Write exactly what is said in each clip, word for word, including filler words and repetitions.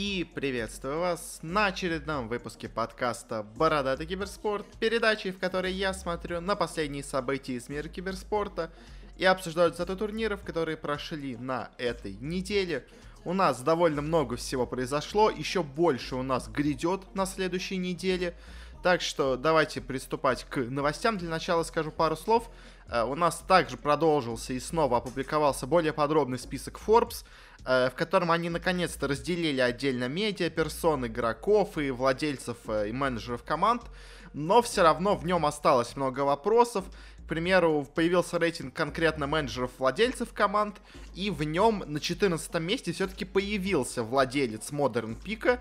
И приветствую вас на очередном выпуске подкаста «Бородатый Киберспорт», передачи, в которой я смотрю на последние события из мира киберспорта и обсуждаю результаты турниров, которые прошли на этой неделе. У нас довольно много всего произошло, еще больше у нас грядет на следующей неделе. Так что давайте приступать к новостям. Для начала скажу пару слов. У нас также продолжился и снова опубликовался более подробный список Forbes, в котором они наконец-то разделили отдельно медиа, персон, игроков и владельцев и менеджеров команд. Но все равно в нем осталось много вопросов. К примеру, появился рейтинг конкретно менеджеров-владельцев команд. И в нем на четырнадцатом месте все-таки появился владелец Modern Peak.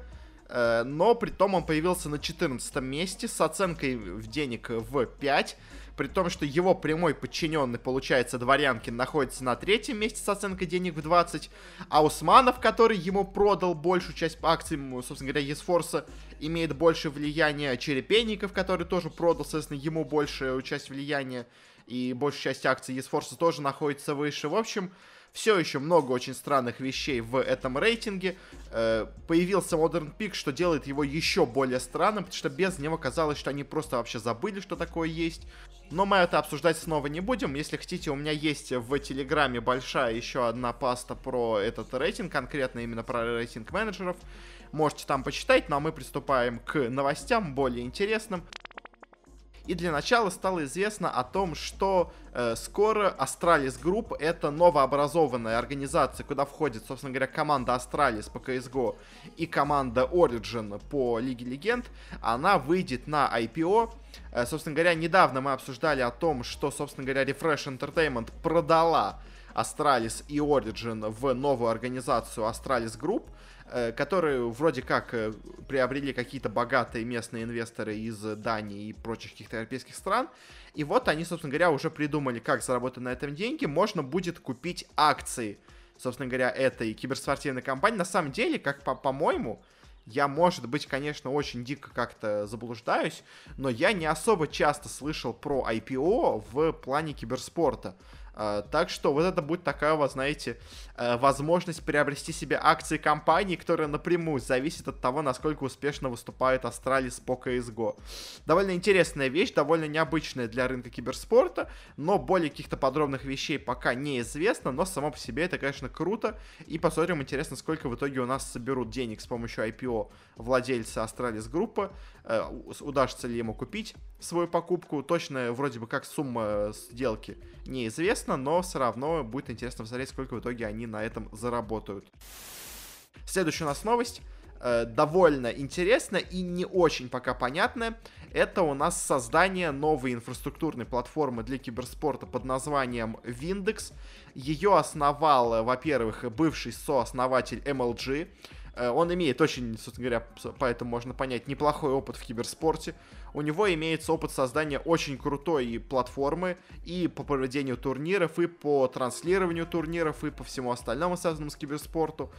Но при том он появился на четырнадцатом месте с оценкой в денег в пять, при том, что его прямой подчиненный, получается, Дворянкин, находится на третьем месте с оценкой денег в двадцать, а Усманов, который ему продал большую часть акций, собственно говоря, Есфорса, имеет больше влияния, Черепенников, который тоже продал, соответственно, ему большую часть влияния, и большая часть акций Есфорса тоже находится выше. В общем, все еще много очень странных вещей в этом рейтинге. Появился Modern Peak, что делает его еще более странным, потому что без него казалось, что они просто вообще забыли, что такое есть. Но мы это обсуждать снова не будем. Если хотите, у меня есть в Телеграме большая еще одна паста про этот рейтинг, конкретно именно про рейтинг менеджеров. Можете там почитать, ну а мы приступаем к новостям более интересным. И для начала стало известно о том, что э, скоро Astralis Group, это новообразованная организация, куда входит, собственно говоря, команда Astralis по си эс го и команда Origin по Лиге Легенд, она выйдет на ай пи о. Э, собственно говоря, недавно мы обсуждали о том, что, собственно говоря, Refresh Entertainment продала Astralis и Origin в новую организацию Astralis Group, которые вроде как приобрели какие-то богатые местные инвесторы из Дании и прочих каких-то европейских стран. И вот они, собственно говоря, уже придумали, как заработать на этом деньги. Можно будет купить акции, собственно говоря, этой киберспортивной компании. На самом деле, как по- по-моему, я, может быть, конечно, очень дико как-то заблуждаюсь, но я не особо часто слышал про ай пи о в плане киберспорта. Так что вот это будет такая, вы знаете, возможность приобрести себе акции компании, которая напрямую зависит от того, насколько успешно выступает Astralis по си эс го. Довольно интересная вещь, довольно необычная для рынка киберспорта, но более каких-то подробных вещей пока неизвестно, но само по себе это, конечно, круто. И посмотрим, интересно, сколько в итоге у нас соберут денег с помощью ай пи о владельца Astralis Group. Удастся ли ему купить свою покупку? Точно, вроде бы как, сумма сделки неизвестна, но все равно будет интересно посмотреть, сколько в итоге они на этом заработают. Следующая у нас новость, э, довольно интересная и не очень пока понятная. Это у нас создание новой инфраструктурной платформы для киберспорта под названием Vindex. Ее основал, во-первых, бывший сооснователь эм эл джи. Он имеет очень, собственно говоря, поэтому можно понять, неплохой опыт в киберспорте. У него имеется опыт создания очень крутой платформы и по проведению турниров, и по транслированию турниров, и по всему остальному, связанному с киберспорту.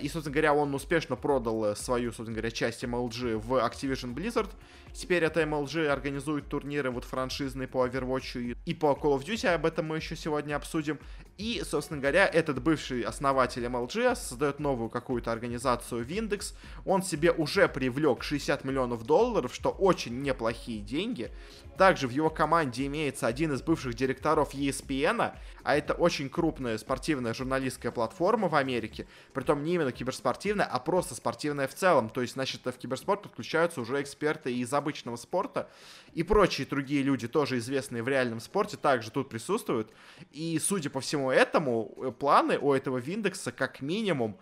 И, собственно говоря, он успешно продал свою, собственно говоря, часть эм эл джи в Activision Blizzard. Теперь это эм эл джи организует турниры вот франшизные по Overwatch и по Call of Duty, об этом мы еще сегодня обсудим. И, собственно говоря, этот бывший основатель эм эл джи создает новую какую-то организацию Vindex. Он себе уже привлек шестьдесят миллионов долларов, что очень неплохие деньги. Также в его команде имеется один из бывших директоров и эс пи эн, а это очень крупная спортивная журналистская платформа в Америке, притом не именно киберспортивная, а просто спортивная в целом. То есть, значит, в киберспорт подключаются уже эксперты из обычного спорта и прочие другие люди, тоже известные в реальном спорте, также тут присутствуют. И, судя по всему этому, планы у этого Виндекса как минимум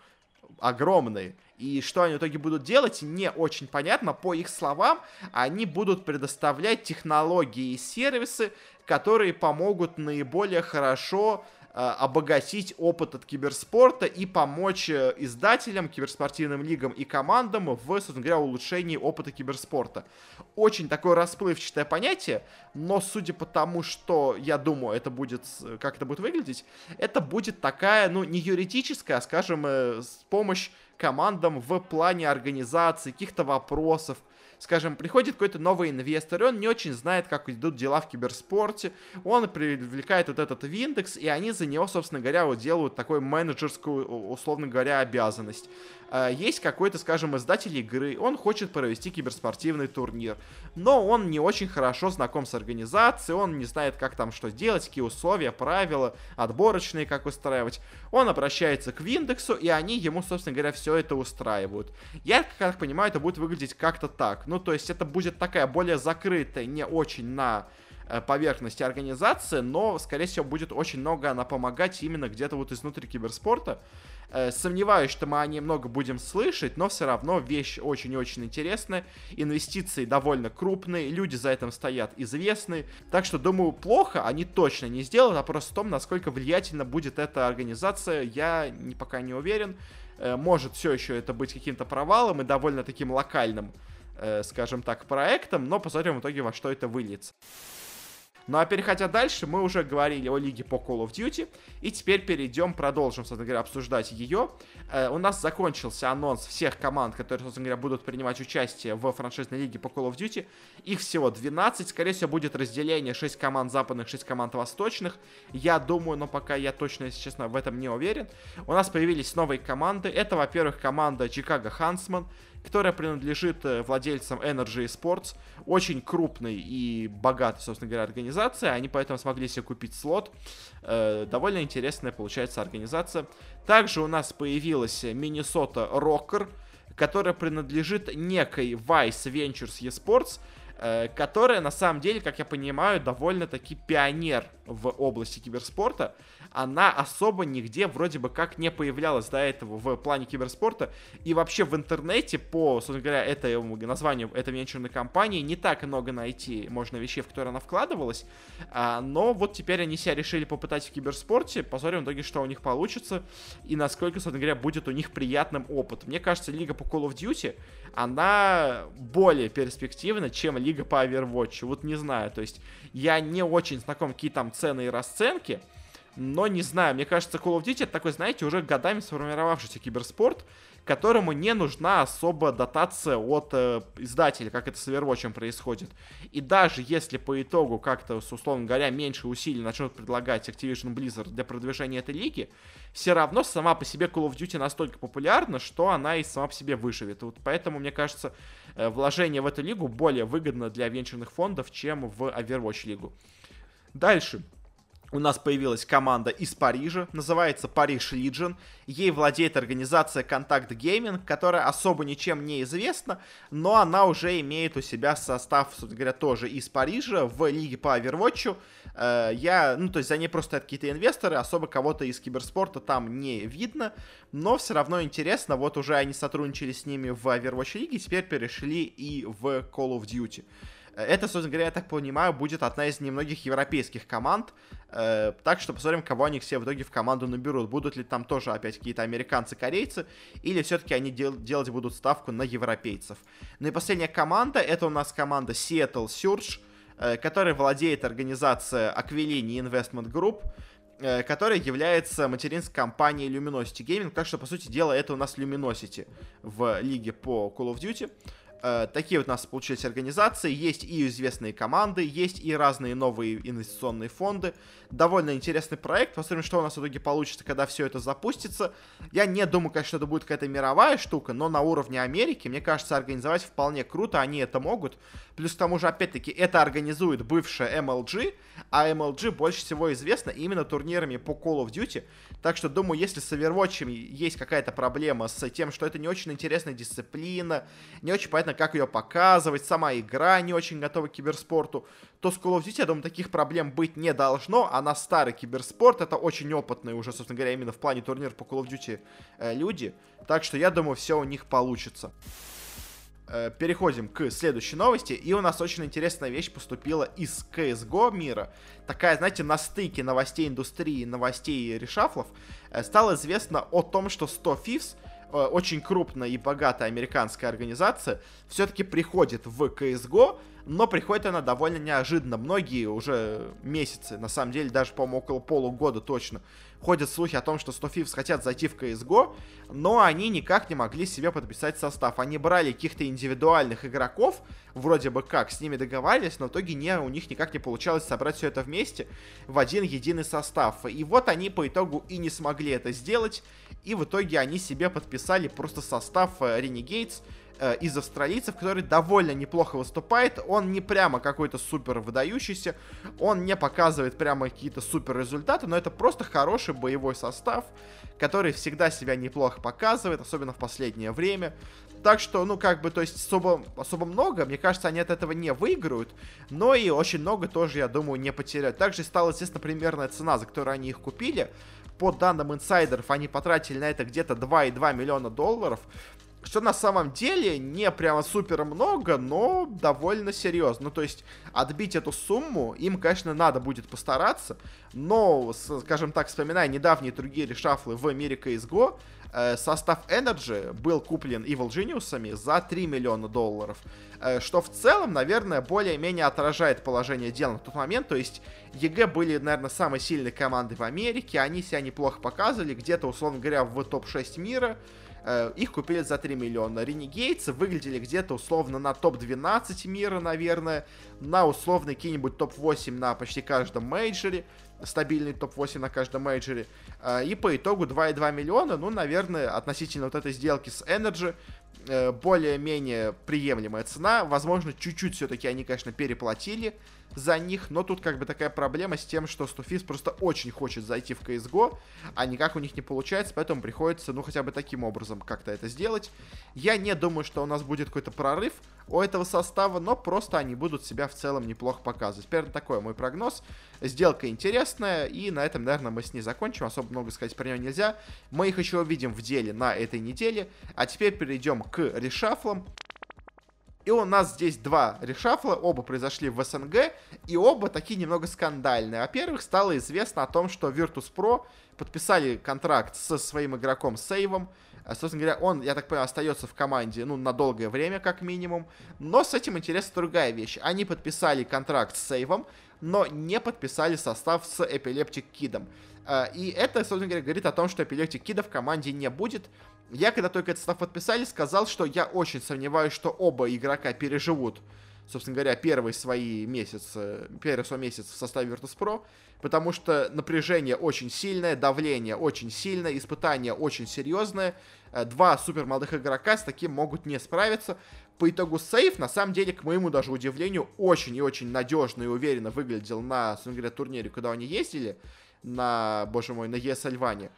огромные. И что они в итоге будут делать, не очень понятно. По их словам, они будут предоставлять технологии и сервисы, которые помогут наиболее хорошо э, обогатить опыт от киберспорта и помочь издателям, киберспортивным лигам и командам в, собственно говоря, улучшении опыта киберспорта. Очень такое расплывчатое понятие, но судя по тому, что я думаю, это будет, как это будет выглядеть, это будет такая, ну, не юридическая, а, скажем, э, помощь командам в плане организации каких-то вопросов. Скажем, приходит какой-то новый инвестор, и он не очень знает, как идут дела в киберспорте. Он привлекает вот этот Виндекс, и они за него, собственно говоря, вот делают такую менеджерскую, условно говоря, обязанность. есть какой-то, скажем, издатель игры, он хочет провести киберспортивный турнир, но он не очень хорошо знаком с организацией, он не знает, как там что делать, какие условия, правила, отборочные как устраивать. Он обращается к Виндексу, и они ему, собственно говоря, все это устраивают. Я, как понимаю, это будет выглядеть как-то так. Ну, то есть это будет такая более закрытая, не очень на поверхности организации, но, скорее всего, будет очень много она помогать именно где-то вот изнутри киберспорта. Сомневаюсь, что мы о ней много будем слышать, но все равно вещь очень-очень интересная. Инвестиции довольно крупные, люди за этим стоят известные. Так что, думаю, плохо они точно не сделают, а просто в том, насколько влиятельна будет эта организация, я пока не уверен. Может все еще это быть каким-то провалом и довольно таким локальным, скажем так, проектом, но посмотрим в итоге, во что это выльется. Ну а переходя дальше, мы уже говорили о лиге по Call of Duty, и теперь перейдем, продолжим, собственно говоря, обсуждать ее. Э, у нас закончился анонс всех команд, которые, собственно говоря, будут принимать участие в франшизной лиге по Call of Duty. Их всего двенадцать, скорее всего, будет разделение шесть команд западных, шесть команд восточных. Я думаю, но пока я точно, если честно, в этом не уверен. У нас появились новые команды. Это, во-первых, команда Chicago Huntsman, которая принадлежит владельцам Energy Sports, очень крупной и богатой, собственно говоря, организации. Они поэтому смогли себе купить слот. Э, довольно интересная получается организация. Также у нас появилась Minnesota Rocker, которая принадлежит некой Vice Ventures eSports, э, которая, на самом деле, как я понимаю, довольно-таки пионер в области киберспорта. Она особо нигде вроде бы как не появлялась до этого в плане киберспорта. И вообще в интернете по, собственно говоря, этому названию этой венчурной компании не так много найти можно вещей, в которые она вкладывалась. А, но вот теперь они себя решили попытать в киберспорте. Посмотрим в итоге, что у них получится и насколько, собственно говоря, будет у них приятным опыт. Мне кажется, лига по Call of Duty, она более перспективна, чем лига по Overwatch. Вот не знаю, то есть я не очень знаком, какие там цены и расценки, но не знаю, мне кажется, Call of Duty это такой, знаете, уже годами сформировавшийся киберспорт, которому не нужна особо дотация от э, издателя, как это с Overwatch'ем происходит. И даже если по итогу как-то, условно говоря, меньше усилий начнут предлагать Activision Blizzard для продвижения этой лиги, все равно сама по себе Call of Duty настолько популярна, что она и сама по себе выживет. Вот поэтому, мне кажется, э, вложение в эту лигу более выгодно для венчурных фондов, чем в Overwatch лигу. Дальше. У нас появилась команда из Парижа, называется Paris Legion. Ей владеет организация Contact Gaming, которая особо ничем не известна, но она уже имеет у себя состав, собственно говоря, тоже из Парижа в лиге по Overwatch. Я, ну, то есть за ней просто какие-то инвесторы, особо кого-то из киберспорта там не видно, но все равно интересно, вот уже они сотрудничали с ними в Overwatch лиге, теперь перешли и в Call of Duty. Это, собственно говоря, я так понимаю, будет одна из немногих европейских команд. Э, так что посмотрим, кого они все в итоге в команду наберут. Будут ли там тоже опять какие-то американцы, корейцы, или все-таки они дел- делать будут ставку на европейцев. Ну и последняя команда, это у нас команда Seattle Surge, э, которой владеет организация Aquilini Investment Group, которая является материнской компанией Luminosity Gaming. Так что, по сути дела, это у нас Luminosity в лиге по Call of Duty. Такие вот у нас получились организации, есть и известные команды, есть и разные новые инвестиционные фонды. Довольно интересный проект, посмотрим, что у нас в итоге получится, когда все это запустится. Я не думаю, конечно, что это будет какая-то мировая штука, но на уровне Америки, мне кажется, организовать вполне круто, они это могут. Плюс к тому же, опять-таки, это организует бывшая эм эл джи, а эм эл джи больше всего известна именно турнирами по Call of Duty. Так что, думаю, если с Overwatch есть какая-то проблема с тем, что это не очень интересная дисциплина, не очень понятно, как ее показывать, сама игра не очень готова к киберспорту, то с Call of Duty, я думаю, таких проблем быть не должно. Она старый киберспорт, это очень опытные уже, собственно говоря, именно в плане турниров по Call of Duty э, люди. Так что, я думаю, все у них получится. Э, переходим к следующей новости. И у нас очень интересная вещь поступила из си эс го мира. Такая, знаете, на стыке новостей индустрии, новостей решафлов. Э, стало известно о том, что сто Thieves, очень крупная и богатая американская организация, все-таки приходит в си эс го, но приходит она довольно неожиданно. Многие уже месяцы, на самом деле, даже, по-моему, около полугода точно, ходят слухи о том, что сто Thieves хотят зайти в си эс го, но они никак не могли себе подписать состав. Они брали каких-то индивидуальных игроков, вроде бы как, с ними договаривались, но в итоге не, у них никак не получалось собрать все это вместе в один единый состав. И вот они по итогу и не смогли это сделать, и в итоге они себе подписали просто состав Renegades э, из австралийцев, который довольно неплохо выступает. Он не прямо какой-то супер выдающийся, он не показывает прямо какие-то супер результаты, но это просто хороший боевой состав, который всегда себя неплохо показывает, особенно в последнее время. Так что, ну, как бы, то есть особо, особо много, мне кажется, они от этого не выиграют, но и очень много тоже, я думаю, не потеряют. Также стала, естественно, примерная цена, за которую они их купили. По данным инсайдеров, они потратили на это где-то два и две десятых миллиона долларов, что на самом деле не прямо супер много, но довольно серьезно. Ну, то есть отбить эту сумму им, конечно, надо будет постараться, но, скажем так, вспоминая недавние другие решафлы в мире си эс го, состав Energy был куплен Evil Genius'ами за три миллиона долларов, что в целом, наверное, более-менее отражает положение дел на тот момент. То есть и джи были, наверное, самой сильной командой в Америке, они себя неплохо показывали, где-то, условно говоря, в топ шесть мира, их купили за три миллиона. Renegades выглядели где-то, условно, на топ двенадцать мира, наверное, на условный какие-нибудь топ восемь на почти каждом мейджоре, стабильный топ восемь на каждом мейджоре. И по итогу два и две десятых миллиона, ну, наверное, относительно вот этой сделки с Energy, более-менее приемлемая цена. Возможно, чуть-чуть все-таки они, конечно, переплатили за них, но тут как бы такая проблема с тем, что сто Thieves просто очень хочет зайти в си эс го, а никак у них не получается, поэтому приходится, ну, хотя бы таким образом как-то это сделать. Я не думаю, что у нас будет какой-то прорыв у этого состава, но просто они будут себя в целом неплохо показывать. Примерно такой мой прогноз. Сделка интересная, и на этом, наверное, мы с ней закончим. Особо много сказать про нее нельзя. Мы их еще увидим в деле на этой неделе. А теперь перейдем к решафлам. И у нас здесь два решафла, оба произошли в СНГ, и оба такие немного скандальные. Во-первых, стало известно о том, что Virtus.pro подписали контракт со своим игроком Save. Собственно говоря, он, я так понимаю, остается в команде, ну, на долгое время, как минимум. Но с этим интересна другая вещь. Они подписали контракт с Save, но не подписали состав с Эпилептик Кидом. И это, собственно говоря, говорит о том, что Эпилептик Кида в команде не будет. Я, когда только этот состав подписали, сказал, что я очень сомневаюсь, что оба игрока переживут, собственно говоря, первый свои месяц, первый свой месяц в составе Virtus.pro, потому что напряжение очень сильное, давление очень сильное, испытание очень серьезное. Два супер молодых игрока с таким могут не справиться. По итогу Save, на самом деле, к моему даже удивлению, очень и очень надежно и уверенно выглядел на, собственно говоря, турнире, куда они ездили, на, боже мой, на и эс эль ване.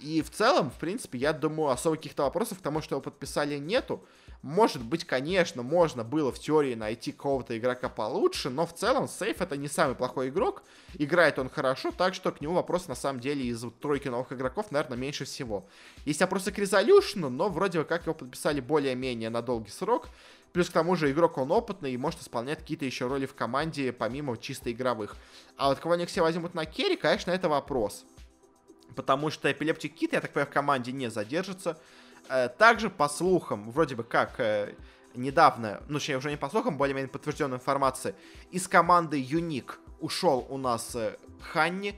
И в целом, в принципе, я думаю, особо каких-то вопросов к тому, что его подписали, нету. Может быть, конечно, можно было в теории найти какого-то игрока получше, но в целом Сейф — это не самый плохой игрок. Играет он хорошо, так что к нему вопрос, на самом деле, из тройки новых игроков, наверное, меньше всего. Есть вопросы к Резолюшну, но вроде как его подписали более-менее на долгий срок. Плюс к тому же игрок он опытный и может исполнять какие-то еще роли в команде, помимо чисто игровых. А вот кого они все возьмут на керри, конечно, это вопрос. Потому что Эпилептик Кид, я так понимаю, в команде не задержится. Также, по слухам, вроде бы как недавно, ну, точнее, уже не по слухам, более-менее подтвержденной информации, из команды Юник ушел у нас Ханни.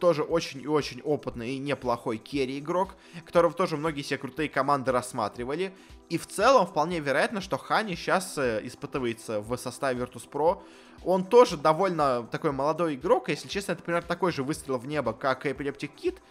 Тоже очень и очень опытный и неплохой керри-игрок, которого тоже многие себе крутые команды рассматривали. И в целом вполне вероятно, что Ханни сейчас испытывается в составе Virtus.pro. Он тоже довольно такой молодой игрок, если честно, это примерно такой же выстрел в небо, как Эпилептик Кид.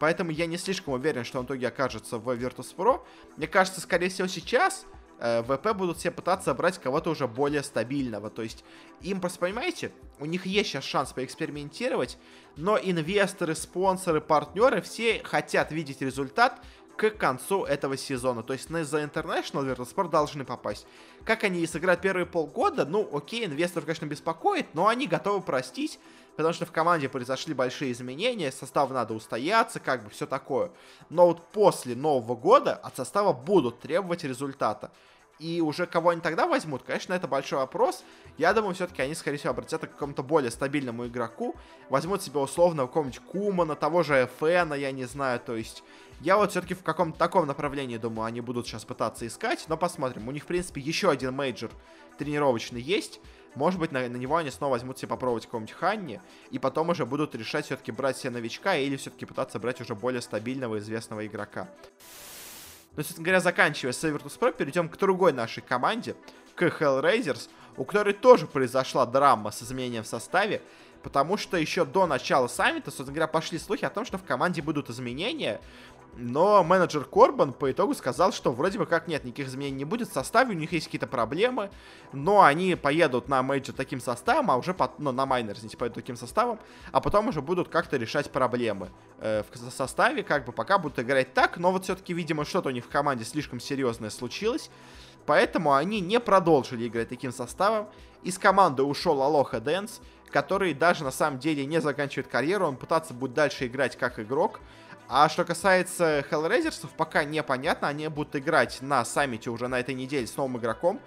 Поэтому я не слишком уверен, что он в итоге окажется в Virtus.pro. Мне кажется, скорее всего, сейчас ВП будут все пытаться брать кого-то уже более стабильного. То есть им, просто понимаете, у них есть сейчас шанс поэкспериментировать, но инвесторы, спонсоры, партнеры все хотят видеть результат к концу этого сезона. То есть на The International Virtus.pro должны попасть. Как они и сыграют первые полгода, ну окей, инвесторов, конечно, беспокоит, но они готовы простить, потому что в команде произошли большие изменения, состав надо устояться, как бы все такое. Но вот после Нового года от состава будут требовать результата. И уже кого они тогда возьмут, конечно, это большой вопрос. Я думаю, все-таки они, скорее всего, обратятся к какому-то более стабильному игроку. Возьмут себе условно какого-нибудь Кумана, того же Эфена, я не знаю. То есть я вот все-таки в каком-то таком направлении, думаю, они будут сейчас пытаться искать. Но посмотрим. У них, в принципе, еще один мейджор тренировочный есть. Может быть, на, на него они снова возьмут себе попробовать какого-нибудь Ханни. И потом уже будут решать все-таки брать себе новичка или все-таки пытаться брать уже более стабильного, известного игрока. Но, собственно говоря, заканчивая с Virtus.pro, перейдем к другой нашей команде, к HellRaisers, у которой тоже произошла драма с изменением в составе, потому что еще до начала саммита, собственно говоря, пошли слухи о том, что в команде будут изменения, но менеджер Корбан по итогу сказал, что вроде бы как нет, никаких изменений не будет в составе, у них есть какие-то проблемы, но они поедут на мейджор таким составом, а уже, по, ну, на майнер, извините, поедут таким составом, а потом уже будут как-то решать проблемы э, в составе, как бы пока будут играть так, но вот все-таки, видимо, что-то у них в команде слишком серьезное случилось, поэтому они не продолжили играть таким составом. Из команды ушел Алоха Дэнс, который даже на самом деле не заканчивает карьеру, он пытаться будет дальше играть как игрок. А что касается HellRaisers, пока непонятно, они будут играть на саммите уже на этой неделе с новым игроком.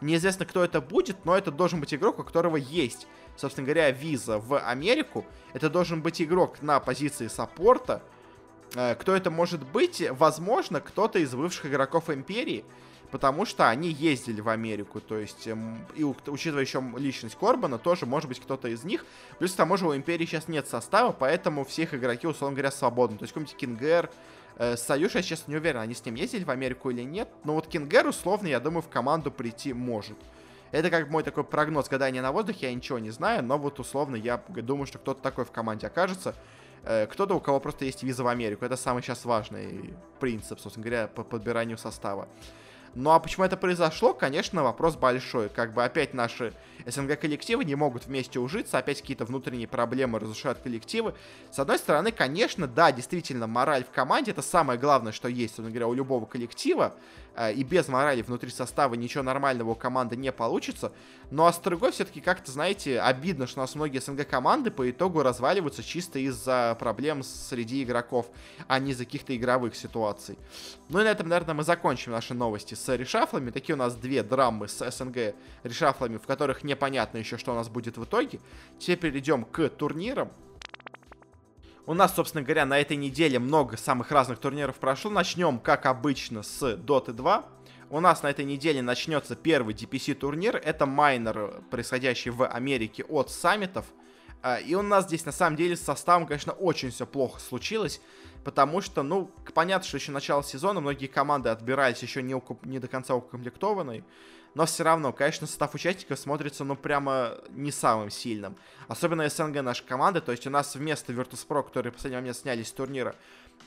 Неизвестно, кто это будет, но это должен быть игрок, у которого есть, собственно говоря, виза в Америку. Это должен быть игрок на позиции саппорта. Кто это может быть? Возможно, кто-то из бывших игроков Империи, потому что они ездили в Америку, то есть, и учитывая еще личность Корбана, тоже может быть кто-то из них. Плюс к тому же у Империи сейчас нет состава, поэтому всех игроки, условно говоря, свободны. То есть какой-нибудь Кингер, э, Союз, я сейчас не уверен, они с ним ездили в Америку или нет. Но вот Кингер, условно, я думаю, в команду прийти может. Это как мой такой прогноз гадания на воздухе, я ничего не знаю, но вот условно я думаю, что кто-то такой в команде окажется. Кто-то, у кого просто есть виза в Америку. Это самый сейчас важный принцип, собственно говоря, по подбиранию состава. Ну а почему это произошло? Конечно, вопрос большой. Как бы опять наши СНГ-коллективы не могут вместе ужиться. Опять какие-то внутренние проблемы разрушают коллективы. С одной стороны, конечно, да, действительно, мораль в команде — это самое главное, что есть, собственно говоря, у любого коллектива. И без морали внутри состава ничего нормального у команды не получится. Ну а с другой, все-таки как-то, знаете, обидно, что у нас многие СНГ-команды по итогу разваливаются чисто из-за проблем среди игроков, а не из-за каких-то игровых ситуаций. Ну и на этом, наверное, мы закончим наши новости с решафлами. Такие у нас две драмы с СНГ решафлами, в которых непонятно еще, что у нас будет в итоге. Теперь перейдем к турнирам. У нас, собственно говоря, на этой неделе много самых разных турниров прошло. Начнем, как обычно, с Доты два. У нас на этой неделе начнется первый ди пи си-турнир. Это майнер, происходящий в Америке от саммитов. И у нас здесь, на самом деле, с составом, конечно, очень все плохо случилось. Потому что, ну, понятно, что еще начало сезона, многие команды отбирались еще не, укуп... не до конца укомплектованной. Но все равно, конечно, состав участников смотрится, ну, прямо не самым сильным. Особенно СНГ нашей команды. То есть у нас вместо Virtus.pro, которые в последний момент снялись с турнира,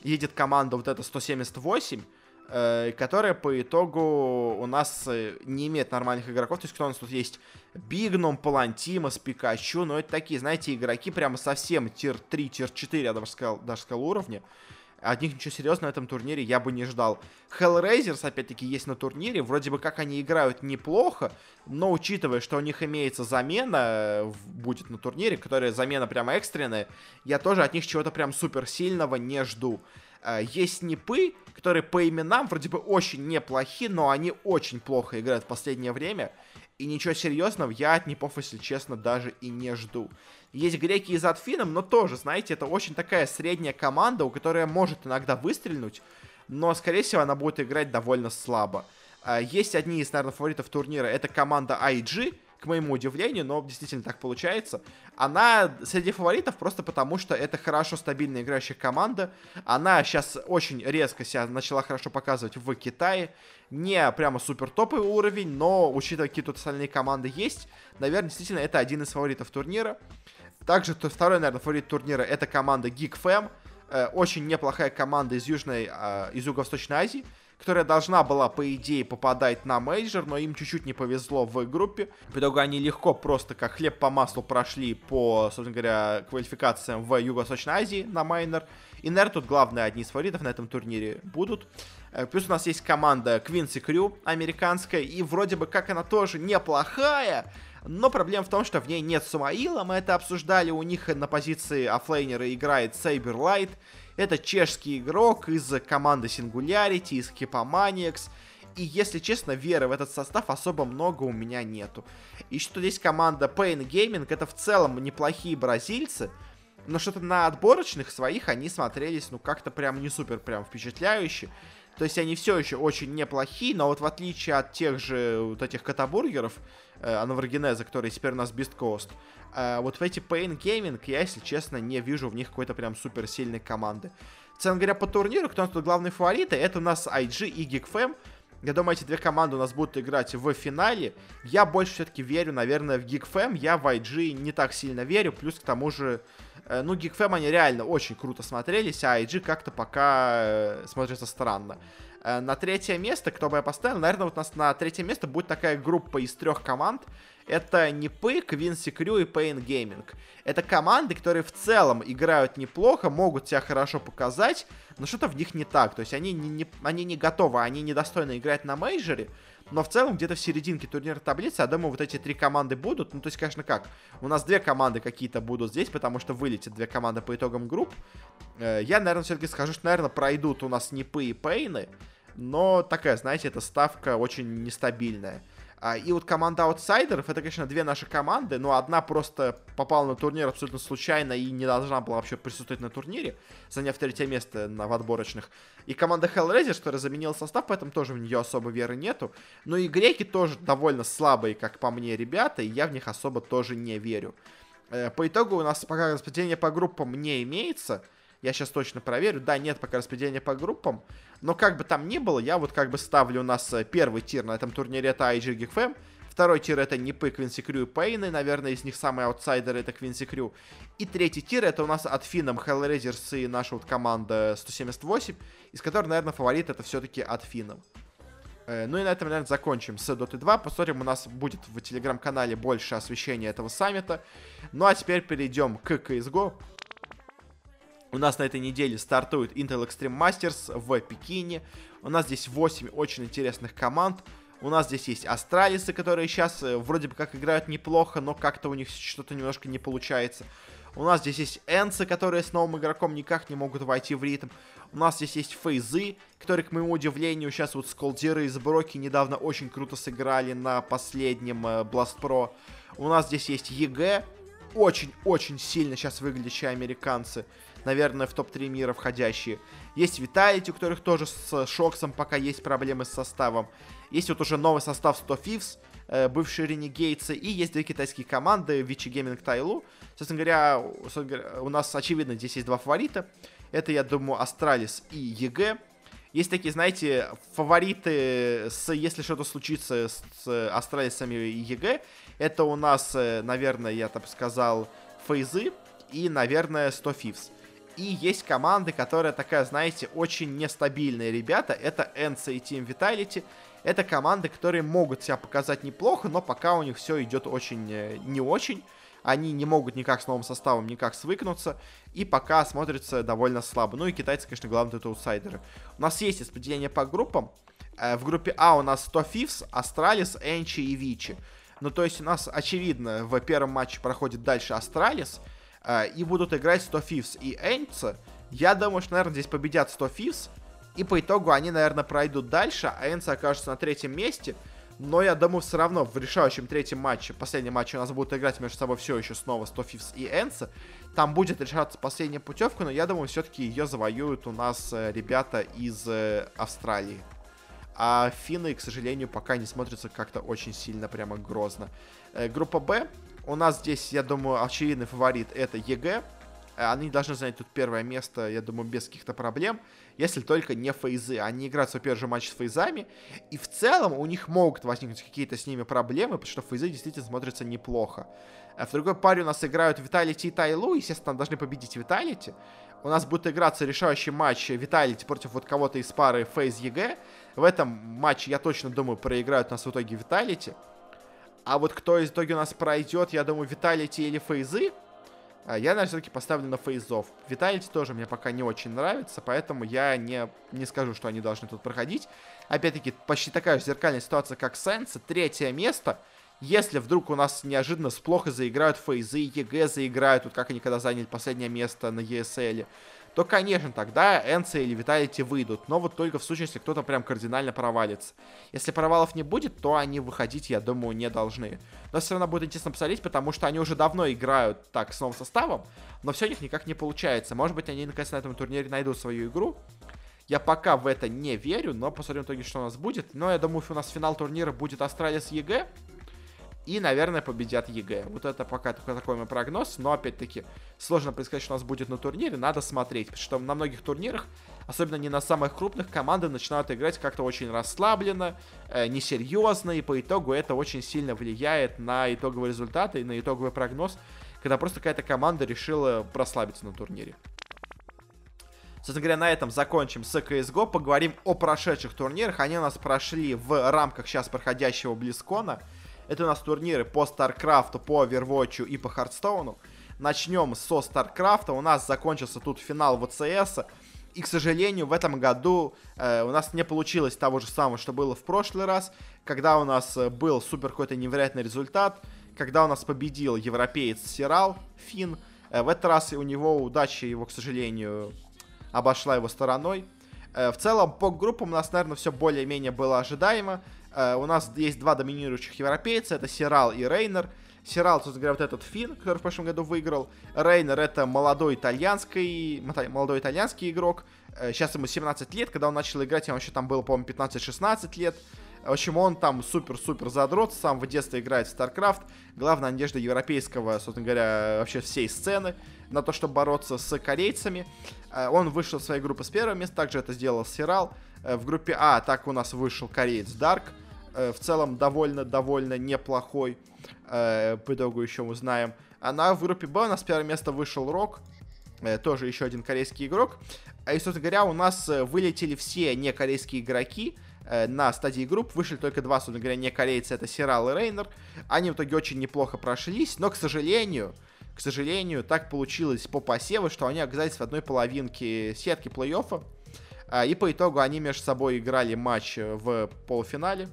едет команда вот эта сто семьдесят восемь, э, которая по итогу у нас не имеет нормальных игроков. То есть кто у нас тут есть? Бигном, Палантимас, Пикачу. Но это такие, знаете, игроки прямо совсем тир три, тир четыре, я даже сказал, даже сказал уровня. От них ничего серьезного на этом турнире я бы не ждал. HellRaisers, опять-таки, есть на турнире. Вроде бы как они играют неплохо, но учитывая, что у них имеется замена, будет на турнире, которая замена прямо экстренная, я тоже от них чего-то прям суперсильного не жду. Есть нипы, которые по именам вроде бы очень неплохи, но они очень плохо играют в последнее время. И ничего серьезного я от нипов, если честно, даже и не жду. Есть греки из Атфином, но тоже, знаете, это очень такая средняя команда, у которой может иногда выстрельнуть, но, скорее всего, она будет играть довольно слабо. Есть одни из, наверное, фаворитов турнира, это команда ай джи, к моему удивлению, но действительно так получается. Она среди фаворитов просто потому, что это хорошо стабильно играющая команда. Она сейчас очень резко себя начала хорошо показывать в Китае. Не прямо супер топовый уровень, но, учитывая, какие тут остальные команды есть, наверное, действительно это один из фаворитов турнира. Также второй, наверное, фаворит турнира — это команда Geek Fam. Очень неплохая команда из Южной, из Юго-Восточной Азии, которая должна была, по идее, попадать на мейджор, но им чуть-чуть не повезло в группе. В итоге они легко, просто как хлеб по маслу, прошли по, собственно говоря, квалификациям в Юго-Восточной Азии на майнер. И, наверное, тут главные одни из фаворитов на этом турнире будут. Плюс у нас есть команда Quincy Crew, американская, и вроде бы как она тоже неплохая, но проблема в том, что в ней нет Сумаила. Мы это обсуждали, у них на позиции оффлейнера играет Saberlight. Это чешский игрок из команды Singularity, из Hipomaniacs. И, если честно, веры в этот состав особо много у меня нету. И что здесь команда Pain Gaming, это в целом неплохие бразильцы, но что-то на отборочных своих они смотрелись, ну, как-то прям не супер прям впечатляюще. То есть они все еще очень неплохие, но вот в отличие от тех же вот этих катабургеров, э, анаврогенеза, которые теперь у нас Beast Coast, э, вот в эти Pain Gaming я, если честно, не вижу в них какой-то прям суперсильной команды. Ценно говоря, по турниру, кто у нас тут главные фавориты, это у нас ай джи и Geek Fam. Я думаю, эти две команды у нас будут играть в финале. Я больше все-таки верю, наверное, в Geek Fam. Я в ай джи не так сильно верю. Плюс к тому же, ну, Geek Fam они реально очень круто смотрелись, а ай джи как-то пока смотрится странно. На третье место, кто бы я поставил, наверное, вот у нас на третье место будет такая группа из трех команд. Это эн ай пи, Quincy Crew и Pain Gaming. Это команды, которые в целом играют неплохо, могут себя хорошо показать, но что-то в них не так. То есть они не, не, они не готовы, они недостойны играть на мейджоре, но в целом где-то в серединке турнира таблицы, я думаю, вот эти три команды будут. Ну, то есть, конечно, как? У нас две команды какие-то будут здесь, потому что вылетят две команды по итогам групп. Я, наверное, все-таки скажу, что, наверное, пройдут у нас эн ай пи и Pain, но такая, знаете, эта ставка очень нестабильная. И вот команда аутсайдеров, это, конечно, две наши команды, но одна просто попала на турнир абсолютно случайно и не должна была вообще присутствовать на турнире, заняв третье место на, в отборочных. И команда HellRaisers, которая заменила состав, поэтому тоже в нее особо веры нету. Но и греки тоже довольно слабые, как по мне, ребята, и я в них особо тоже не верю. По итогу у нас пока распределение по группам не имеется. Я сейчас точно проверю. Да, нет пока распределения по группам. Но как бы там ни было, я вот как бы ставлю у нас первый тир на этом турнире — это ай джи Geek Fam. Второй тир — это эн ай пи, Quincy Crew и Pain. Наверное, из них самые аутсайдеры — это Quincy Crew. И третий тир — это у нас от финнам HellRaisers и наша вот команда сто семьдесят восемь, из которой, наверное, фаворит — это все-таки от финнам. Ну и на этом, наверное, закончим с Доты два. Посмотрим, у нас будет в телеграм-канале больше освещения этого саммита. Ну а теперь перейдем к си эс го. У нас на этой неделе стартует Intel Extreme Masters в Пекине. У нас здесь восемь очень интересных команд. У нас здесь есть Астралисы, которые сейчас вроде бы как играют неплохо, но как-то у них что-то немножко не получается. У нас здесь есть энцы, которые с новым игроком никак не могут войти в ритм. У нас здесь есть фейзы, которые, к моему удивлению, сейчас вот сколдеры из Броки недавно очень круто сыграли на последнем Blast.pro. У нас здесь есть ЕГЭ. Очень-очень сильно сейчас выглядящие американцы, наверное, в топ три мира входящие. Есть Vitality, у которых тоже с Шоксом пока есть проблемы с составом. Есть вот уже новый состав сто Thieves, э, бывшие Renegades. И есть две китайские команды, Vichy Gaming, TYLOO. Собственно говоря, у нас, очевидно, здесь есть два фаворита. Это, я думаю, Astralis и ЕГЭ. Есть такие, знаете, фавориты, с, если что-то случится с, с Астралисами и ЕГЭ. Это у нас, наверное, я так сказал, фейзы и, наверное, сто Thieves. И есть команды, которая такая, знаете, очень нестабильные ребята. Это энце и Team Vitality. Это команды, которые могут себя показать неплохо, но пока у них все идет очень не очень. Они не могут никак с новым составом никак свыкнуться. И пока смотрится довольно слабо. Ну и китайцы, конечно, главные это аутсайдеры. У нас есть распределение по группам. В группе А у нас сто Thieves, Astralis, энчи и Vichy. Ну то есть у нас, очевидно, в первом матче проходит дальше Astralis. И будут играть сто Thieves и энце. Я думаю, что, наверное, здесь победят сто Thieves. И по итогу они, наверное, пройдут дальше. А энце окажется на третьем месте. Но я думаю, все равно в решающем третьем матче, последнем матче у нас будут играть между собой все еще снова сто Thieves и энце. Там будет решаться последняя путевка, но я думаю, все-таки ее завоюют у нас ребята из Австралии. А финны, к сожалению, пока не смотрятся как-то очень сильно прямо грозно. Группа Б. У нас здесь, я думаю, очевидный фаворит — это ЕГЭ. Они должны занять тут первое место, я думаю, без каких-то проблем, если только не фейзы. Они играют свой первый матч с фейзами, и в целом у них могут возникнуть какие-то с ними проблемы, потому что фейзы действительно смотрятся неплохо. В другой паре у нас играют Vitality и TYLOO, естественно, должны победить Vitality. У нас будет играться решающий матч Vitality против вот кого-то из пары FaZe ЕГЭ. В этом матче, я точно думаю, проиграют нас в итоге Vitality. А вот кто из итоге у нас пройдет, я думаю, Vitality или FaZe. Я, наверное, все-таки поставлю на фейзов. Vitality тоже мне пока не очень нравится, поэтому я не, не скажу, что они должны тут проходить. Опять-таки, почти такая же зеркальная ситуация, как с энце. Третье место. Если вдруг у нас неожиданно плохо заиграют фейзы, ЕГЭ заиграют, вот как они когда заняли последнее место на и эс эл, то, конечно, тогда энце или Vitality выйдут. Но вот только в случае, если кто-то прям кардинально провалится. Если провалов не будет, то они выходить, я думаю, не должны. Но все равно будет интересно посмотреть, потому что они уже давно играют так с новым составом, но все у них никак не получается. Может быть, они наконец на этом турнире найдут свою игру. Я пока в это не верю, но посмотрим в итоге, что у нас будет. Но я думаю, у нас финал турнира будет Astralis и джи. И, наверное, победят и джи. Вот это пока такой мой прогноз. Но, опять-таки, сложно предсказать, что у нас будет на турнире. Надо смотреть, потому что на многих турнирах, особенно не на самых крупных, команды начинают играть как-то очень расслабленно, э, несерьезно. И по итогу это очень сильно влияет на итоговые результаты и на итоговый прогноз, когда просто какая-то команда решила расслабиться на турнире. Собственно говоря, на этом закончим с си эс го. Поговорим о прошедших турнирах. Они у нас прошли в рамках сейчас проходящего Близкона. Это у нас турниры по StarCraft, по Overwatch и по Hearthstone. Начнем со StarCraft. У нас закончился тут финал вэ цэ эс. И, к сожалению, в этом году э, у нас не получилось того же самого, что было в прошлый раз, когда у нас был супер какой-то невероятный результат, когда у нас победил европеец Сирал, Финн. Э, в этот раз у него удача его, к сожалению, обошла его стороной. Э, в целом, по группам у нас, наверное, все более-менее было ожидаемо. Uh, у нас есть два доминирующих европейца, это Сирал и Рейнер. Сирал, собственно говоря, вот этот финн, который в прошлом году выиграл. Рейнер — это молодой итальянский, молодой итальянский игрок. Uh, сейчас ему семнадцать лет, когда он начал играть, ему вообще там было, по-моему, пятнадцать-шестнадцать лет. В общем, он там супер-супер задрот, с самого детства играет в StarCraft. Главная надежда европейского, собственно говоря, вообще всей сцены на то, чтобы бороться с корейцами. Uh, он вышел из своей группы с первого места, также это сделал Сирал. Uh, в группе А так у нас вышел кореец Дарк. В целом довольно-довольно неплохой. По итогу еще мы знаем. А на в группе Б у нас с первого места вышел Рок. Тоже еще один корейский игрок. И, собственно говоря, у нас вылетели все некорейские игроки на стадии групп. Вышли только два, собственно говоря, не корейцы. Это Сирал и Рейнер. Они в итоге очень неплохо прошлись. Но, к сожалению, к сожалению, так получилось по посеву, что они оказались в одной половинке сетки плей-оффа. И по итогу они между собой играли матч в полуфинале.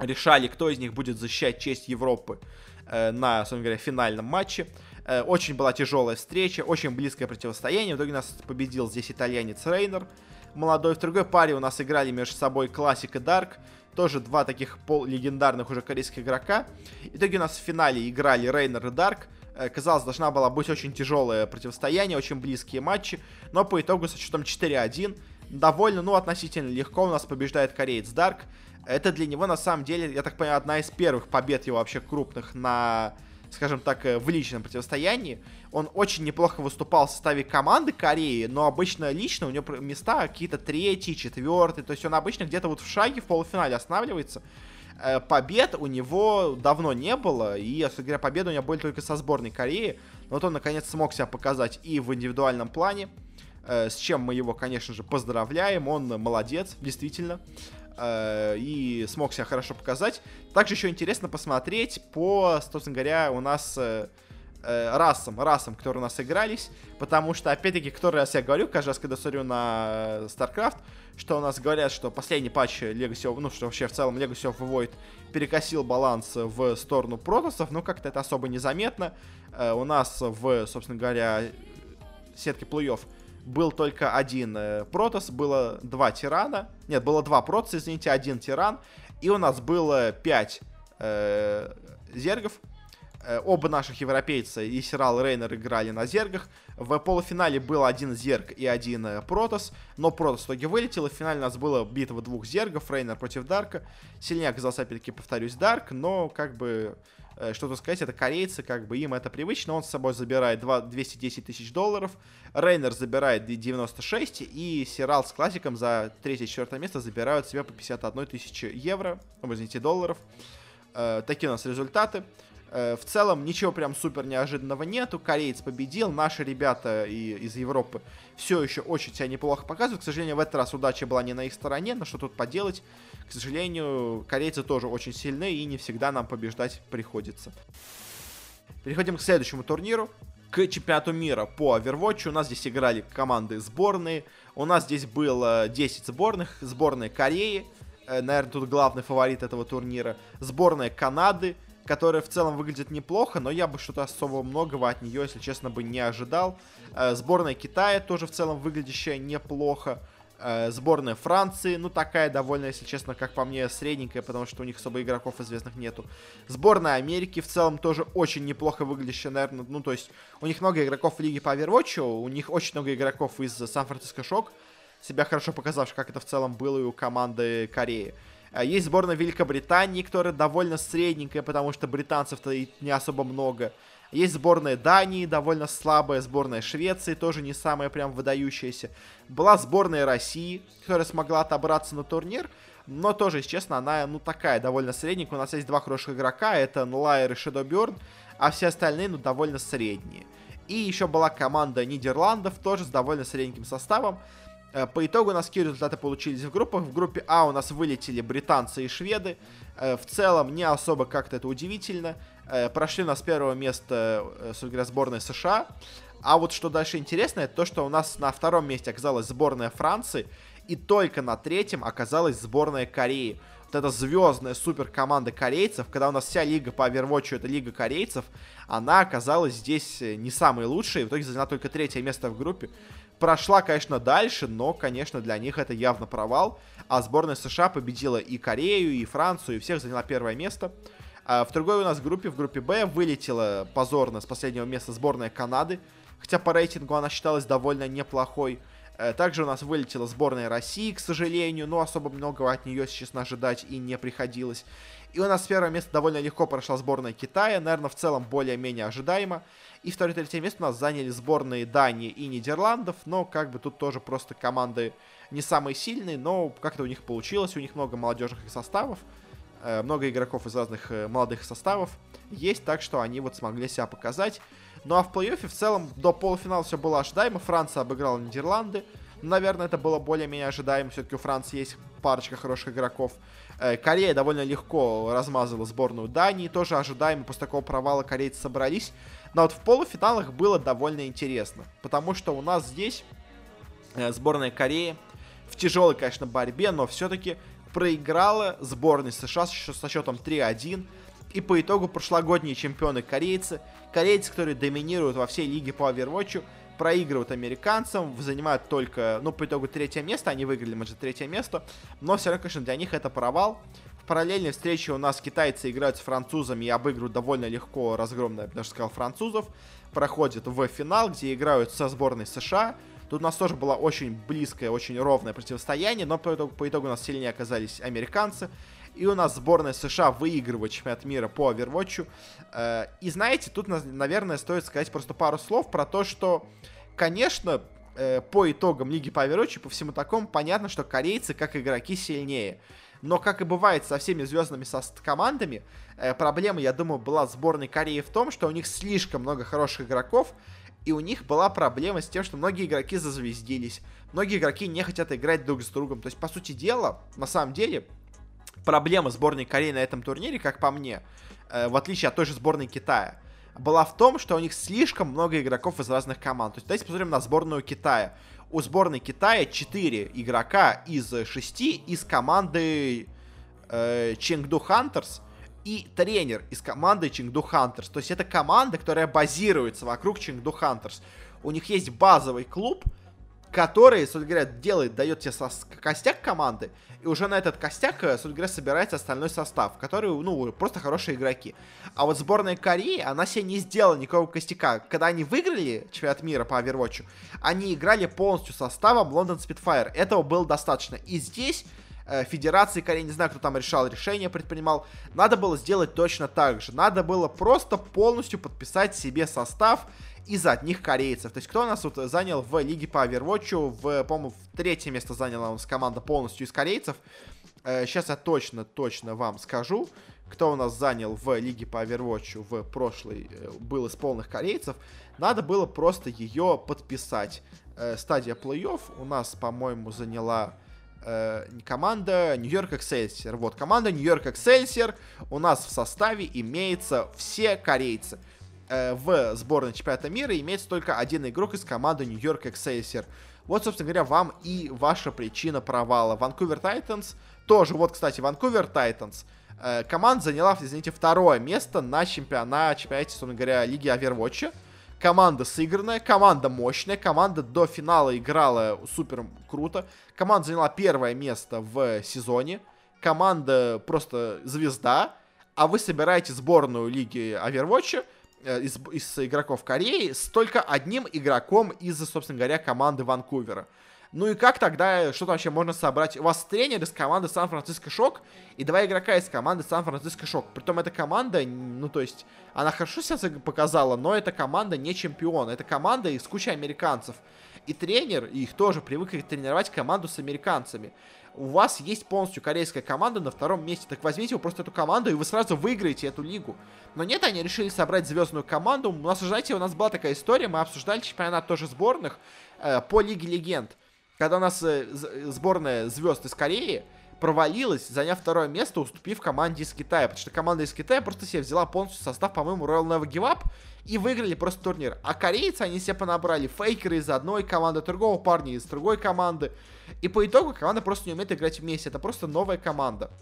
Решали, кто из них будет защищать честь Европы э, на, собственно говоря, финальном матче. Э, очень была тяжелая встреча, очень близкое противостояние. В итоге нас победил здесь итальянец Рейнер, молодой. В другой паре у нас играли между собой Классик и Дарк. Тоже два таких полулегендарных уже корейских игрока. В итоге у нас в финале играли Рейнер и Дарк. Э, казалось, должна была быть очень тяжелое противостояние, очень близкие матчи. Но по итогу со счетом четыре один довольно, ну, относительно легко у нас побеждает кореец Дарк. Это для него, на самом деле, я так понимаю, одна из первых побед его вообще крупных на, скажем так, в личном противостоянии. Он очень неплохо выступал в составе команды Кореи, но обычно лично у него места какие-то третий, четвертый. То есть он обычно где-то вот в шаге в полуфинале останавливается. Побед у него давно не было, и, собственно говоря, победы у него были только со сборной Кореи. Но вот он, наконец, смог себя показать и в индивидуальном плане, с чем мы его, конечно же, поздравляем. Он молодец, действительно. И смог себя хорошо показать. Также еще интересно посмотреть по, собственно говоря, у нас э, расам, расам, которые у нас игрались. Потому что, опять-таки, который раз я говорю, каждый раз, когда смотрю на StarCraft, что у нас говорят, что последний патч Legacy of, ну, что вообще в целом Legacy of Void перекосил баланс в сторону протоссов. Но как-то это особо незаметно. Э, у нас в, собственно говоря, сетке плей-офф был только один э, протосс, было два тирана. Нет, было два протосса, извините, один тиран. И у нас было пять э, зергов. Э, оба наших европейца, и Сирал, и Рейнер, играли на зергах. В полуфинале был один зерг и один э, протосс. Но протосс в итоге вылетел, и в финале у нас была битва двух зергов. Рейнер против Дарка. Сильнее оказался, опять-таки, повторюсь, Дарк. Но, как бы, э, что тут сказать, это корейцы, как бы им это привычно. Он с собой забирает двести десять тысяч долларов. Рейнер забирает девяносто шесть, и Сирал с Классиком за третье-четвертое место забирают себе по пятьдесят одну тысячу евро, извините, долларов. Э, такие у нас результаты. Э, в целом ничего прям супер неожиданного нету. Кореец победил, наши ребята и, из Европы все еще очень себя неплохо показывают. К сожалению, в этот раз удача была не на их стороне, но что тут поделать. К сожалению, корейцы тоже очень сильны, и не всегда нам побеждать приходится. Переходим к следующему турниру. К чемпионату мира по Overwatch. У нас здесь играли команды сборные. У нас здесь было десять сборных. Сборная Кореи, наверное, тут главный фаворит этого турнира. Сборная Канады, которая в целом выглядит неплохо, но я бы что-то особо многого от нее, если честно, бы не ожидал. Сборная Китая тоже в целом выглядящая неплохо. Сборная Франции, ну такая довольно, если честно, как по мне, средненькая, потому что у них особо игроков известных нету. Сборная Америки в целом тоже очень неплохо выглядящая, наверное, ну то есть у них много игроков в лиге по Overwatch, у них очень много игроков из Сан-Франциско Шок, себя хорошо показавших, как это в целом было и у команды Кореи. Есть сборная Великобритании, которая довольно средненькая, потому что британцев-то и не особо много. Есть сборная Дании, довольно слабая, сборная Швеции, тоже не самая прям выдающаяся. Была сборная России, которая смогла отобраться на турнир, но тоже, если честно, она, ну, такая, довольно средненькая. У нас есть два хороших игрока, это Nlayer и Shadowburn, а все остальные, ну, довольно средние. И еще была команда Нидерландов, тоже с довольно средненьким составом. По итогу у нас какие результаты получились в группах. В группе А у нас вылетели британцы и шведы. В целом не особо как-то это удивительно. Прошли у нас с первого места, собственно говоря, сборная США. А вот что дальше интересно, это то, что у нас на втором месте оказалась сборная Франции. И только на третьем оказалась сборная Кореи. Вот эта звездная суперкоманда корейцев, когда у нас вся лига по Overwatch, это лига корейцев, она оказалась здесь не самой лучшей. В итоге заняла только третье место в группе. Прошла, конечно, дальше, но, конечно, для них это явно провал. А сборная США победила и Корею, и Францию, и всех заняла первое место. А в другой у нас группе, в группе Б, вылетела позорно с последнего места сборная Канады. Хотя по рейтингу она считалась довольно неплохой. Также у нас вылетела сборная России, к сожалению, но особо многого от нее, честно, ожидать и не приходилось. И у нас с первого места довольно легко прошла сборная Китая, наверное, в целом более-менее ожидаемо. И второе-третье место у нас заняли сборные Дании и Нидерландов, но как бы тут тоже просто команды не самые сильные, но как-то у них получилось, у них много молодежных составов, много игроков из разных молодых составов есть, так что они вот смогли себя показать. Ну а в плей-оффе в целом до полуфинала все было ожидаемо, Франция обыграла Нидерланды. Наверное, это было более-менее ожидаемо, все-таки у Франции есть парочка хороших игроков. Корея довольно легко размазала сборную Дании, тоже ожидаемо, после такого провала корейцы собрались. Но вот в полуфиналах было довольно интересно, потому что у нас здесь сборная Кореи в тяжелой, конечно, борьбе, но все-таки проиграла сборной США со счетом три один. И по итогу прошлогодние чемпионы корейцы, корейцы, которые доминируют во всей лиге по Overwatch, проигрывают американцам, занимают только, ну, по итогу третье место, они выиграли, может, третье место, но все равно, конечно, для них это провал. В параллельной встрече у нас китайцы играют с французами и обыгрывают довольно легко, разгромно, я бы даже сказал, французов, проходят в финал, где играют со сборной США. Тут у нас тоже было очень близкое, очень ровное противостояние, но по итогу, по итогу у нас сильнее оказались американцы. И у нас сборная США выигрывает чемпионат мира по Overwatch. И знаете, тут, наверное, стоит сказать просто пару слов про то, что, конечно, по итогам лиги по Overwatch, по всему такому, понятно, что корейцы, как игроки, сильнее. Но, как и бывает со всеми звездными командами, проблема, я думаю, была сборной Кореи в том, что у них слишком много хороших игроков, и у них была проблема с тем, что многие игроки зазвездились, многие игроки не хотят играть друг с другом. То есть, по сути дела, на самом деле, проблема сборной Кореи на этом турнире, как по мне, в отличие от той же сборной Китая, была в том, что у них слишком много игроков из разных команд. То есть давайте посмотрим на сборную Китая. У сборной Китая четыре игрока из шести из команды э, Chengdu Hunters и тренер из команды Chengdu Hunters. То есть это команда, которая базируется вокруг Chengdu Hunters. У них есть базовый клуб, который, собственно говоря, делает, дает тебе костяк команды, и уже на этот костяк, собственно говоря, собирается остальной состав, который, ну, просто хорошие игроки. А вот сборная Кореи, она себе не сделала никакого костяка. Когда они выиграли чемпионат мира по Overwatch, они играли полностью составом London Spitfire. Этого было достаточно. И здесь Федерации Кореи, не знаю, кто там решал, решение предпринимал, надо было сделать точно так же. Надо было просто полностью подписать себе состав из одних корейцев. То есть кто у нас вот занял в лиге по Overwatch, в, по-моему, в третье место заняла у нас команда полностью из корейцев. Сейчас я точно-точно вам скажу, кто у нас занял в лиге по Overwatch в прошлой, был из полных корейцев. Надо было просто ее подписать. Стадия плей-офф у нас, по-моему, заняла команда Нью-Йорк Эксельсиор. Вот, команда Нью-Йорк Эксельсиор, у нас в составе имеются все корейцы. В сборной чемпионата мира имеется только один игрок из команды Нью-Йорк Эксельсиор. Вот, собственно говоря, вам и ваша причина провала. Ванкувер Тайтанс тоже, вот, кстати, Ванкувер Тайтанс э, команда заняла, извините, второе место на, чемпиона, на чемпионате, собственно говоря, Лиги Overwatch. Команда сыгранная, команда мощная, команда до финала играла супер круто. Команда заняла первое место в сезоне. Команда просто звезда. А вы собираете сборную Лиги Overwatch э, из, из игроков Кореи с только одним игроком из, собственно говоря, команды Ванкувера. Ну и как тогда, что-то вообще можно собрать? У вас тренер из команды Сан-Франциско Шок и два игрока из команды Сан-Франциско Шок. Притом эта команда, ну то есть, она хорошо себя показала, но эта команда не чемпион. Это команда из кучи американцев. И тренер, и их тоже привыкли тренировать команду с американцами. У вас есть полностью корейская команда на втором месте. Так возьмите вы просто эту команду, и вы сразу выиграете эту лигу. Но нет, они решили собрать звездную команду. У нас, знаете, у нас была такая история, мы обсуждали чемпионат тоже сборных э, по Лиге Легенд. Когда у нас сборная звезд из Кореи провалилась, заняв второе место, уступив команде из Китая. Потому что команда из Китая просто себе взяла полностью состав, по-моему, Royal Never Give Up, и выиграли просто турнир. А корейцы, они себе понабрали фейкеры из одной команды, другого парня из другой команды. И по итогу команда просто не умеет играть вместе. Это просто новая команда.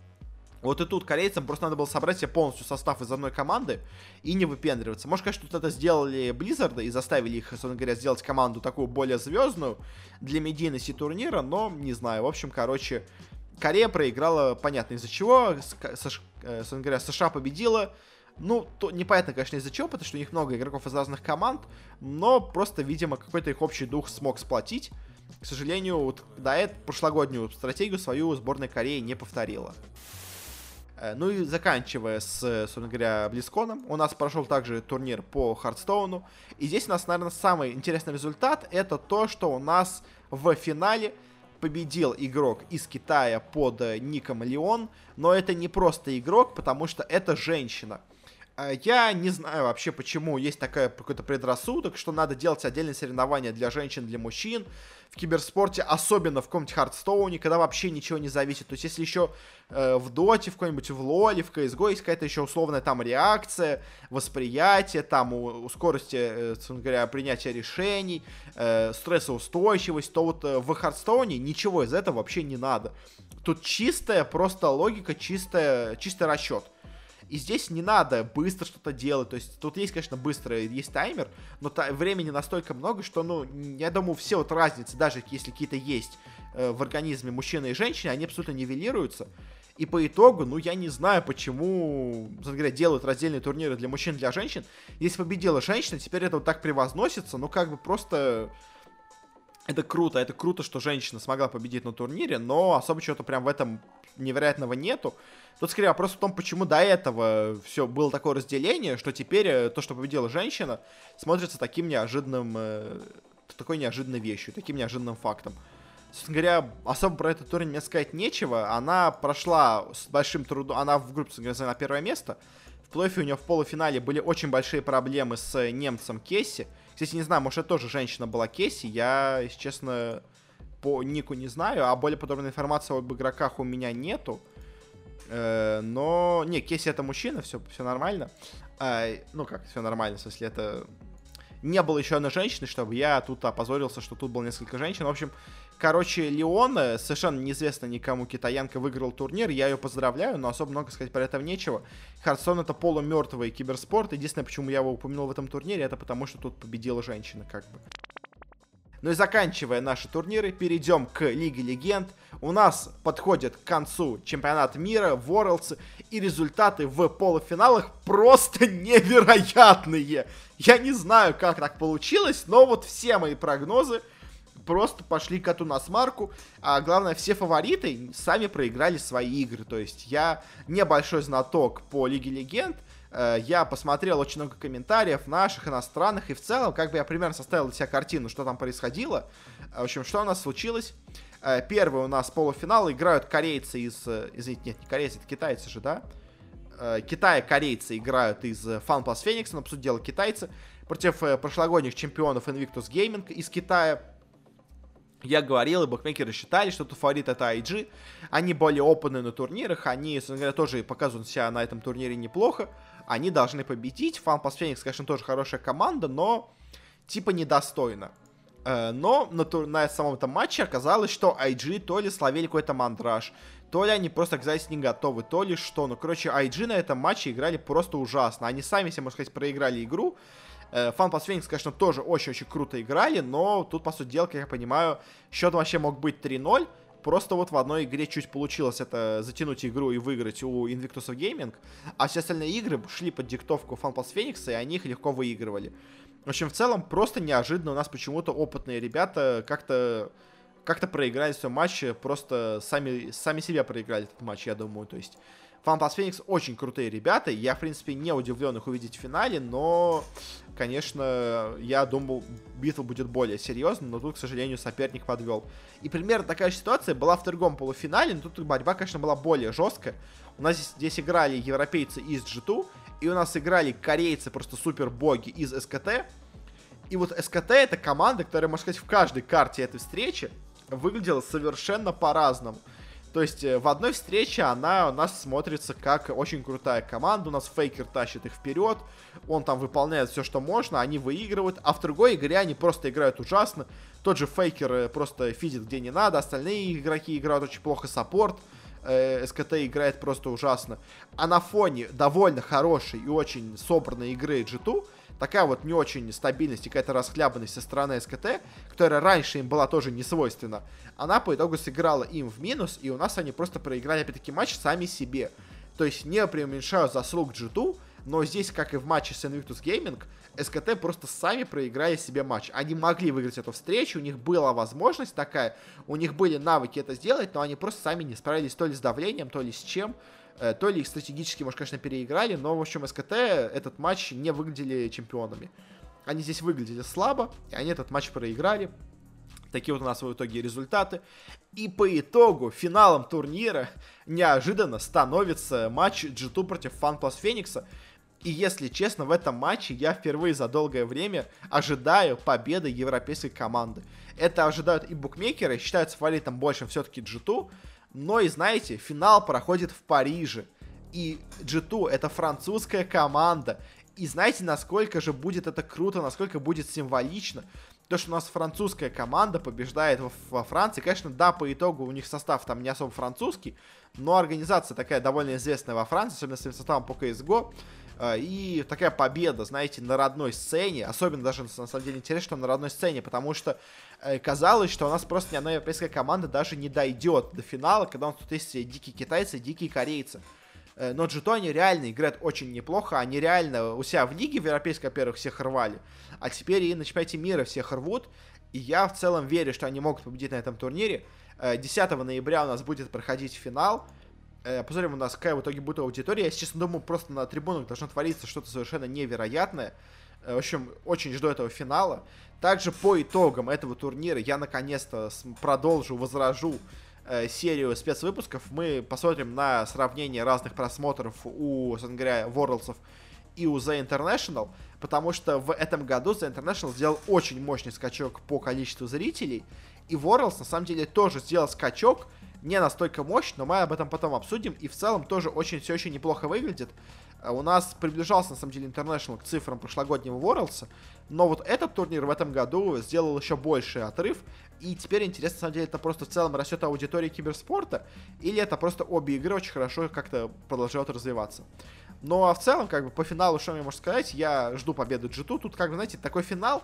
Вот и тут корейцам просто надо было собрать себе полностью состав из одной команды и не выпендриваться. Может, конечно, тут это сделали Blizzard и заставили их, собственно говоря, сделать команду такую более звездную для медийности турнира, но не знаю. В общем, короче, Корея проиграла, понятно из-за чего, собственно говоря, США победила. Ну, то непонятно, конечно, из-за чего, потому что у них много игроков из разных команд, но просто, видимо, какой-то их общий дух смог сплотить. К сожалению, вот до этого прошлогоднюю стратегию свою сборная Кореи не повторила. Ну и заканчивая с, собственно говоря, Близконом, у нас прошел также турнир по Хардстоуну. И здесь у нас, наверное, самый интересный результат — это то, что у нас в финале победил игрок из Китая под ником Леон. Но это не просто игрок, потому что это женщина. Я не знаю вообще, почему есть такая, какой-то предрассудок, что надо делать отдельные соревнования для женщин, для мужчин в киберспорте, особенно в каком-нибудь Хардстоуне, когда вообще ничего не зависит. То есть если еще э, в Доте, в какой-нибудь, в Лоле, в си эс го есть какая-то еще условная там реакция, восприятие, там у, у скорости, э, собственно говоря, принятия решений, э, стрессоустойчивость, то вот э, в Хардстоуне ничего из этого вообще не надо. Тут чистая просто логика, чистая, чистый расчет. И здесь не надо быстро что-то делать. То есть тут есть, конечно, быстро, есть таймер, но та- времени настолько много, что, ну, я думаю, все вот разницы, даже если какие-то есть э, в организме мужчины и женщины, они абсолютно нивелируются. И по итогу, ну, я не знаю, почему, собственно говоря, делают раздельные турниры для мужчин и для женщин. Если победила женщина, теперь это вот так превозносится, ну, как бы просто... Это круто, это круто, что женщина смогла победить на турнире, но особо чего-то прям в этом невероятного нету. Тут скорее вопрос в том, почему до этого все было такое разделение, что теперь то, что победила женщина, смотрится таким неожиданным, такой неожиданной вещью, таким неожиданным фактом. Собственно говоря, особо про этот турнир мне сказать нечего. Она прошла с большим трудом, она в группе заняла первое место. В плей-оффе у нее в полуфинале были очень большие проблемы с немцем Кесси. Кстати, не знаю, может, это тоже женщина была Кесси, я, если честно, по нику не знаю, а более подробной информации об игроках у меня нету. Но, не, Кесси это мужчина, все, все нормально. Ну как, все нормально, в смысле, это... Не было еще одной женщины, чтобы я тут опозорился, что тут было несколько женщин. В общем, короче, Леона, совершенно неизвестно никому китаянка, выиграл турнир. Я ее поздравляю, но особо много сказать про это нечего. Хардстоун — это полумертвый киберспорт. Единственное, почему я его упомянул в этом турнире, это потому, что тут победила женщина, как бы. Ну и заканчивая наши турниры, перейдем к Лиге Легенд. У нас подходит к концу чемпионат мира, Worlds, и результаты в полуфиналах просто невероятные. Я не знаю, как так получилось, но вот все мои прогнозы просто пошли коту на смарку. А главное, все фавориты сами проиграли свои игры. То есть я небольшой знаток по Лиге Легенд. Я посмотрел очень много комментариев наших, иностранных, и в целом, как бы я примерно составил для себя картину, что там происходило. В общем, что у нас случилось. Первый у нас полуфинал играют корейцы из... Извините, нет, не корейцы, это китайцы же, да? Китай, корейцы играют из Fun Plus Phoenix, но, по сути дела, китайцы. Против прошлогодних чемпионов Invictus Gaming из Китая. Я говорил, и букмекеры считали, что фаворит это ай джи. Они более опытные на турнирах, они, собственно говоря, тоже показывают себя на этом турнире неплохо. Они должны победить. Fun Plus Phoenix, конечно, тоже хорошая команда, но типа недостойна. Но на, тур... на самом этом матче оказалось, что ай джи то ли словили какой-то мандраж, то ли они просто к записи не готовы, то ли что. Ну, короче, ай джи на этом матче играли просто ужасно. Они сами себе, можно сказать, проиграли игру. FunPass Phoenix, конечно, тоже очень-очень круто играли, но тут, по сути дела, как я понимаю, счет вообще мог быть три ноль. Просто вот в одной игре чуть получилось это затянуть игру и выиграть у Invictus Gaming, а все остальные игры шли под диктовку FunPass Phoenix, и они их легко выигрывали. В общем, в целом, просто неожиданно у нас почему-то опытные ребята как-то как-то проиграли свой матч, просто сами, сами себя проиграли этот матч, я думаю. То есть FunPass Phoenix очень крутые ребята, я, в принципе, не удивлен их увидеть в финале, но, конечно, я думал, битва будет более серьезной, но тут, к сожалению, соперник подвел. И примерно такая же ситуация была в другом полуфинале, но тут борьба, конечно, была более жесткая. У нас здесь, здесь играли европейцы из джи ту, и у нас играли корейцы, просто супер-боги из эс ка тэ. И вот эс ка тэ — это команда, которая, можно сказать, в каждой карте этой встречи выглядела совершенно по-разному. То есть в одной встрече она у нас смотрится как очень крутая команда, у нас Фейкер тащит их вперед, он там выполняет все, что можно, они выигрывают, а в другой игре они просто играют ужасно, тот же Фейкер просто фидит где не надо, остальные игроки играют очень плохо саппорт, эс ка тэ играет просто ужасно. А на фоне довольно хорошей и очень собранной игры джи ту, такая вот не очень стабильность и какая-то расхлябанность со стороны эс ка тэ, которая раньше им была тоже не свойственна, она по итогу сыграла им в минус, и у нас они просто проиграли опять-таки матч сами себе. То есть не преуменьшаю заслуг джи ту, но здесь, как и в матче с Invictus Gaming, эс ка тэ просто сами проиграли себе матч. Они могли выиграть эту встречу, у них была возможность такая, у них были навыки это сделать, но они просто сами не справились то ли с давлением, то ли с чем, то ли их стратегически, может, конечно, переиграли, но, в общем, эс ка тэ этот матч не выглядели чемпионами. Они здесь выглядели слабо, и они этот матч проиграли. Такие вот у нас в итоге результаты. И по итогу финалом турнира неожиданно становится матч джи ту против FunPass Phoenix. И, если честно, в этом матче я впервые за долгое время ожидаю победы европейской команды. Это ожидают и букмекеры, считаются фаворитом больше все-таки джи ту. Но и, знаете, финал проходит в Париже. И джи ту — это французская команда. И знаете, насколько же будет это круто, насколько будет символично. То, что у нас французская команда побеждает во Франции. Конечно, да, по итогу у них состав там не особо французский. Но организация такая довольно известная во Франции, особенно с составом по си эс го. И такая победа, знаете, на родной сцене. Особенно даже, на самом деле, интересно, что на родной сцене. Потому что казалось, что у нас просто ни одна европейская команда даже не дойдет до финала, когда у нас тут есть дикие китайцы, дикие корейцы. Но джи ту они реально играют очень неплохо. Они реально у себя в лиге в европейской, во-первых, всех рвали. А теперь и на чемпионате мира всех рвут. И я в целом верю, что они могут победить на этом турнире. десятого ноября у нас будет проходить финал. Посмотрим, у нас какая в итоге будет аудитория. Я, честно, думаю, просто на трибунах должно твориться что-то совершенно невероятное. В общем, очень жду этого финала. Также по итогам этого турнира я, наконец-то, продолжу, возражу э, серию спецвыпусков. Мы посмотрим на сравнение разных просмотров у, собственно говоря, Worlds'ов и у The International. Потому что в этом году The International сделал очень мощный скачок по количеству зрителей. И Worlds, на самом деле, тоже сделал скачок. Не настолько мощно, но мы об этом потом обсудим. И в целом тоже очень, все еще неплохо выглядит. У нас приближался, на самом деле, International к цифрам прошлогоднего Worlds. Но вот этот турнир в этом году сделал еще больший отрыв. И теперь интересно, на самом деле, это просто в целом растет аудитория киберспорта. Или это просто обе игры очень хорошо как-то продолжают развиваться. Ну а в целом, как бы, по финалу, что мне можно сказать, я жду победы джи ту. Тут, как бы, знаете, такой финал,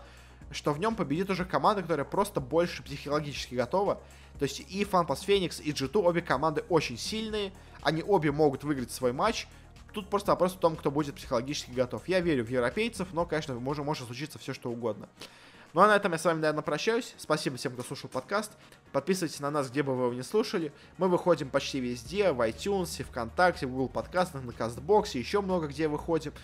что в нем победит уже команда, которая просто больше психологически готова. То есть и FunPass Phoenix, и джи ту, обе команды очень сильные, они обе могут выиграть свой матч. Тут просто вопрос в том, кто будет психологически готов. Я верю в европейцев, но, конечно, может, может случиться все, что угодно. Ну а на этом я с вами, наверное, прощаюсь. Спасибо всем, кто слушал подкаст. Подписывайтесь на нас, где бы вы его не слушали. Мы выходим почти везде, в iTunes, ВКонтакте, в Google подкастах, на CastBox, еще много где выходим.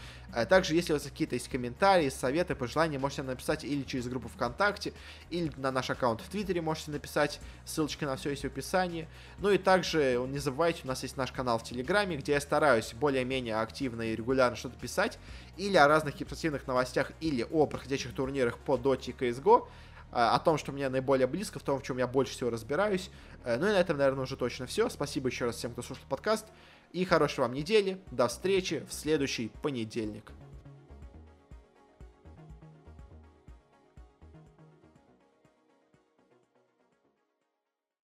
Также, если у вас какие-то есть комментарии, советы, пожелания, можете написать или через группу ВКонтакте, или на наш аккаунт в Твиттере можете написать. Ссылочка на все есть в описании. Ну и также, не забывайте, у нас есть наш канал в Телеграме, где я стараюсь более-менее активно и регулярно что-то писать. Или о разных киберспортивных новостях, или о проходящих турнирах по Доте и си эс го, о том, что мне наиболее близко, в том, в чем я больше всего разбираюсь. Ну и на этом, наверное, уже точно все. Спасибо еще раз всем, кто слушал подкаст. И хорошей вам недели. До встречи в следующий понедельник.